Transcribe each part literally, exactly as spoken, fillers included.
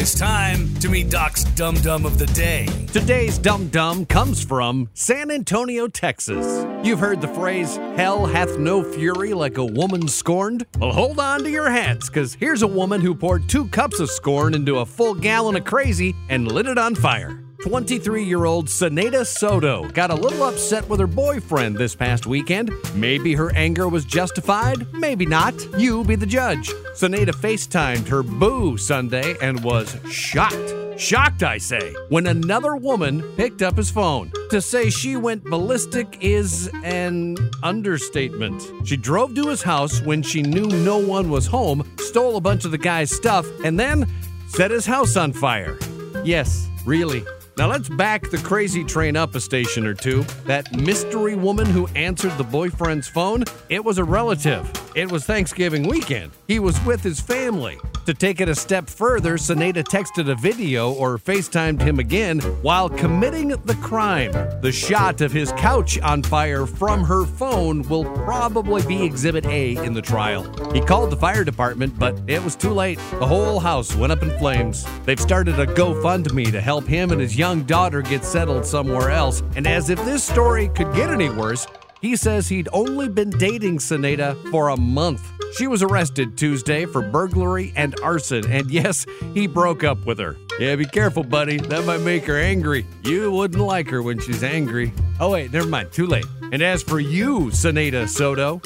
It's time to meet Doc's Dum Dum of the Day. Today's Dum Dum comes from San Antonio, Texas. You've heard the phrase, hell hath no fury like a woman scorned? Well, hold on to your hats, because here's a woman who poured two cups of scorn into a full gallon of crazy and lit it on fire. twenty-three-year-old Sineda Soto got a little upset with her boyfriend this past weekend. Maybe her anger was justified, maybe not. You be the judge. Sineda FaceTimed her boo Sunday and was shocked. Shocked, I say, when another woman picked up his phone. To say she went ballistic is an understatement. She drove to his house when she knew no one was home, stole a bunch of the guy's stuff, and then set his house on fire. Yes, really. Now let's back the crazy train up a station or two. That mystery woman who answered the boyfriend's phone, it was a relative. It was Thanksgiving weekend. He was with his family. To take it a step further, Sineda texted a video or FaceTimed him again while committing the crime. The shot of his couch on fire from her phone will probably be Exhibit A in the trial. He called the fire department, but it was too late. The whole house went up in flames. They've started a GoFundMe to help him and his young daughter gets settled somewhere else, and as if this story could get any worse, he says he'd only been dating Sineda for a month. She was arrested Tuesday for burglary and arson, and yes, he broke up with her. Yeah, be careful, buddy. That might make her angry. You wouldn't like her when she's angry. Oh, wait, never mind. Too late. And as for you, Sineda Soto,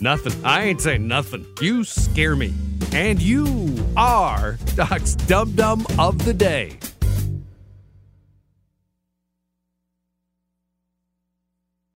nothing. I ain't saying nothing. You scare me. And you are Doc's Dum Dum of the Day.